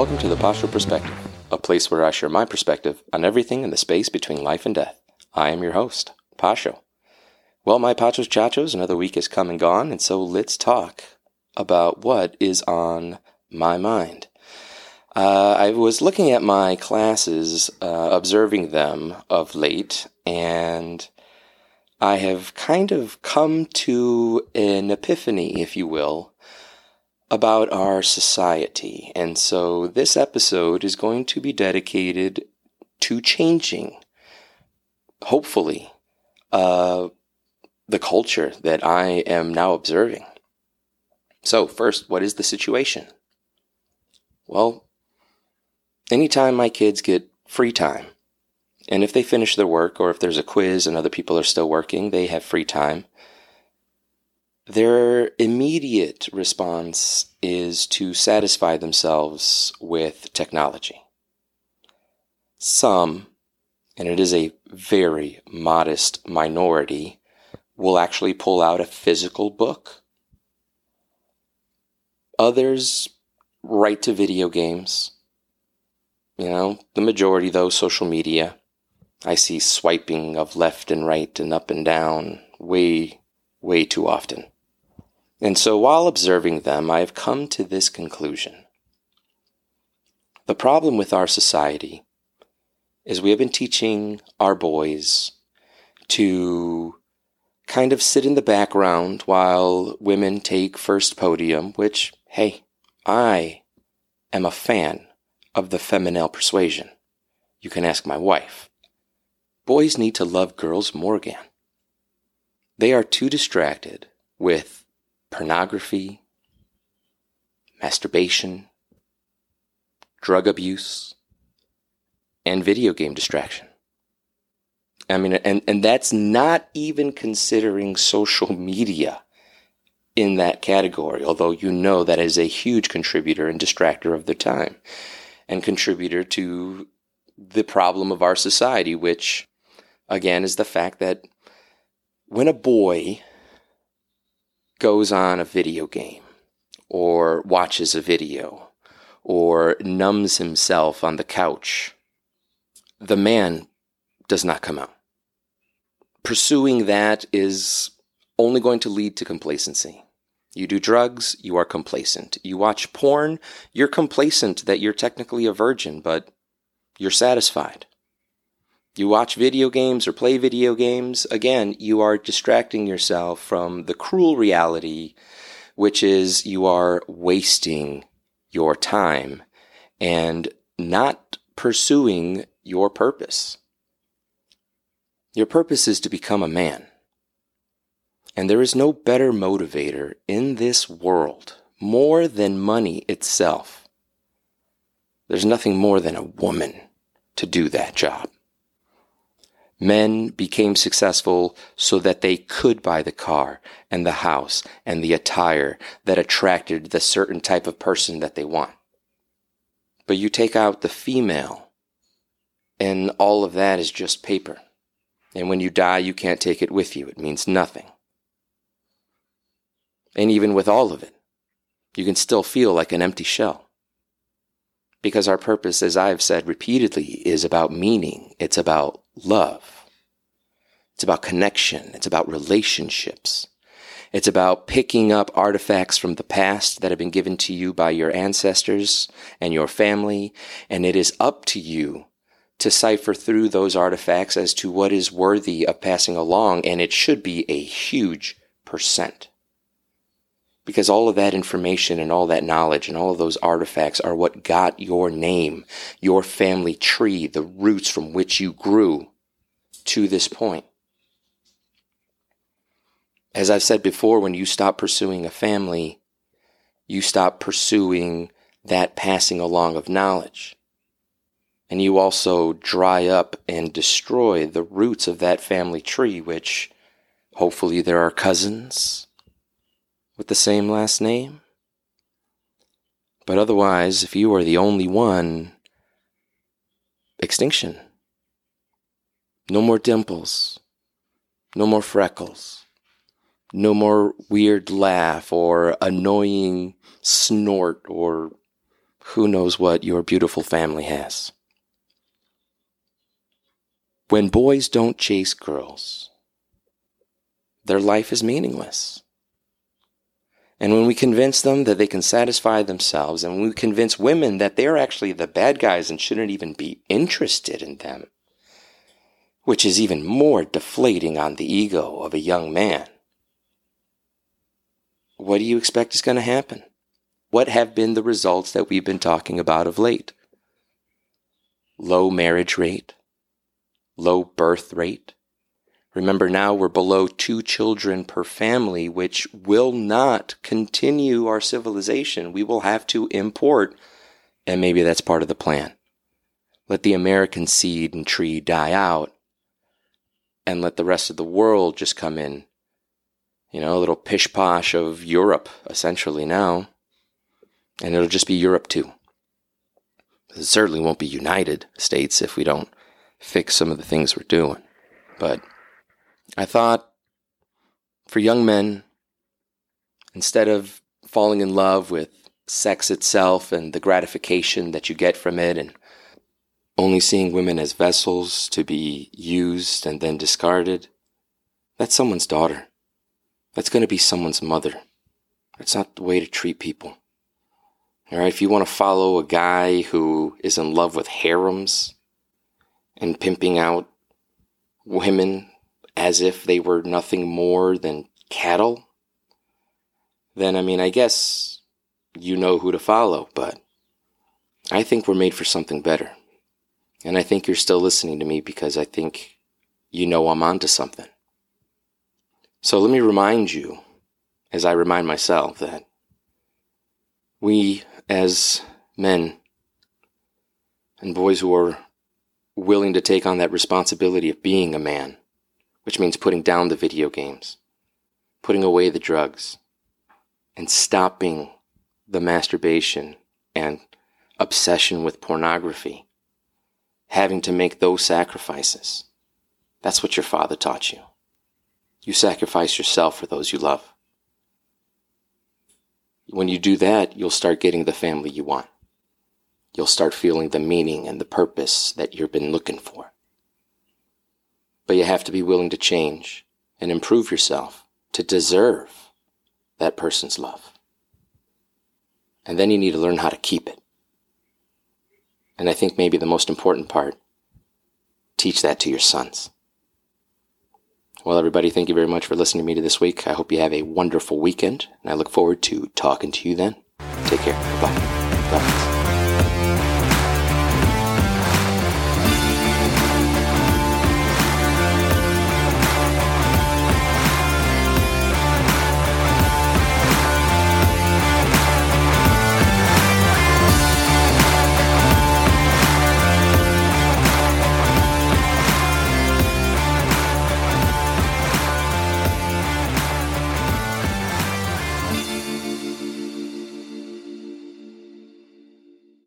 Welcome to the Pasho Perspective, a place where I share my perspective on everything in the space between life and death. I am your host, Pasho. Well, my Pasho's Chachos, another week has come and gone, and so let's talk about what is on my mind. I was looking at my classes, observing them of late, and I have kind of come to an epiphany, if you will, about our society. And so this episode is going to be dedicated to changing, hopefully, the culture that I am now observing. So first, what is the situation? Well, anytime my kids get free time, and if they finish their work or if there's a quiz and other people are still working, they have free time, their immediate response is to satisfy themselves with technology. Some, and it is a very modest minority, will actually pull out a physical book. Others write to video games. You know, the majority, though, social media. I see swiping of left and right and up and down way too often. And so while observing them, I have come to this conclusion. The problem with our society is we have been teaching our boys to kind of sit in the background while women take first podium, which, hey, I am a fan of the female persuasion. You can ask my wife. Boys need to love girls more again. They are too distracted with pornography, masturbation, drug abuse, and video game distraction. I mean, and that's not even considering social media in that category, although you know that is a huge contributor and distractor of their time and contributor to the problem of our society, which, again, is the fact that when a boy goes on a video game or watches a video or numbs himself on the couch, the man does not come out. Pursuing that is only going to lead to complacency. You do drugs, you are complacent. You watch porn, you're complacent that you're technically a virgin, but you're satisfied. You watch video games or play video games, again, you are distracting yourself from the cruel reality, which is you are wasting your time and not pursuing your purpose. Your purpose is to become a man. And there is no better motivator in this world, more than money itself. There's nothing more than a woman to do that job. Men became successful so that they could buy the car and the house and the attire that attracted the certain type of person that they want. But you take out the female, and all of that is just paper. And when you die, you can't take it with you. It means nothing. And even with all of it, you can still feel like an empty shell. Because our purpose, as I have said repeatedly, is about meaning. It's about love. It's about connection. It's about relationships. It's about picking up artifacts from the past that have been given to you by your ancestors and your family. And it is up to you to cipher through those artifacts as to what is worthy of passing along. And it should be a huge percent. Because all of that information and all that knowledge and all of those artifacts are what got your name, your family tree, the roots from which you grew to this point. As I've said before, when you stop pursuing a family, you stop pursuing that passing along of knowledge. And you also dry up and destroy the roots of that family tree, which hopefully there are cousins with the same last name. But otherwise, if you are the only one, extinction. No more dimples. No more freckles. No more weird laugh or annoying snort or Who knows what your beautiful family has? When boys don't chase girls, their life is meaningless. And when we convince them that they can satisfy themselves, and when we convince women that they're actually the bad guys and shouldn't even be interested in them, which is even more deflating on the ego of a young man, what do you expect is going to happen? What have been the results that we've been talking about of late? Low marriage rate, low birth rate. Remember, now we're below 2 children per family, which will not continue our civilization. We will have to import, and maybe that's part of the plan. Let the American seed and tree die out, and let the rest of the world just come in. You know, a little pish-posh of Europe, essentially, now. And it'll just be Europe, too. It certainly won't be United States if we don't fix some of the things we're doing. But I thought, for young men, instead of falling in love with sex itself and the gratification that you get from it, and only seeing women as vessels to be used and then discarded, that's someone's daughter. That's going to be someone's mother. That's not the way to treat people. All right, if you want to follow a guy who is in love with harems and pimping out women as if they were nothing more than cattle, then, I mean, I guess you know who to follow, but I think we're made for something better. And I think you're still listening to me because I think you know I'm onto something. So let me remind you, as I remind myself, that we, as men and boys who are willing to take on that responsibility of being a man, which means putting down the video games, putting away the drugs, and stopping the masturbation and obsession with pornography, having to make those sacrifices. That's what your father taught you. You sacrifice yourself for those you love. When you do that, you'll start getting the family you want. You'll start feeling the meaning and the purpose that you've been looking for. But you have to be willing to change and improve yourself to deserve that person's love. And then you need to learn how to keep it. And I think maybe the most important part, teach that to your sons. Well, everybody, thank you very much for listening to me this week. I hope you have a wonderful weekend, and I look forward to talking to you then. Take care. Bye.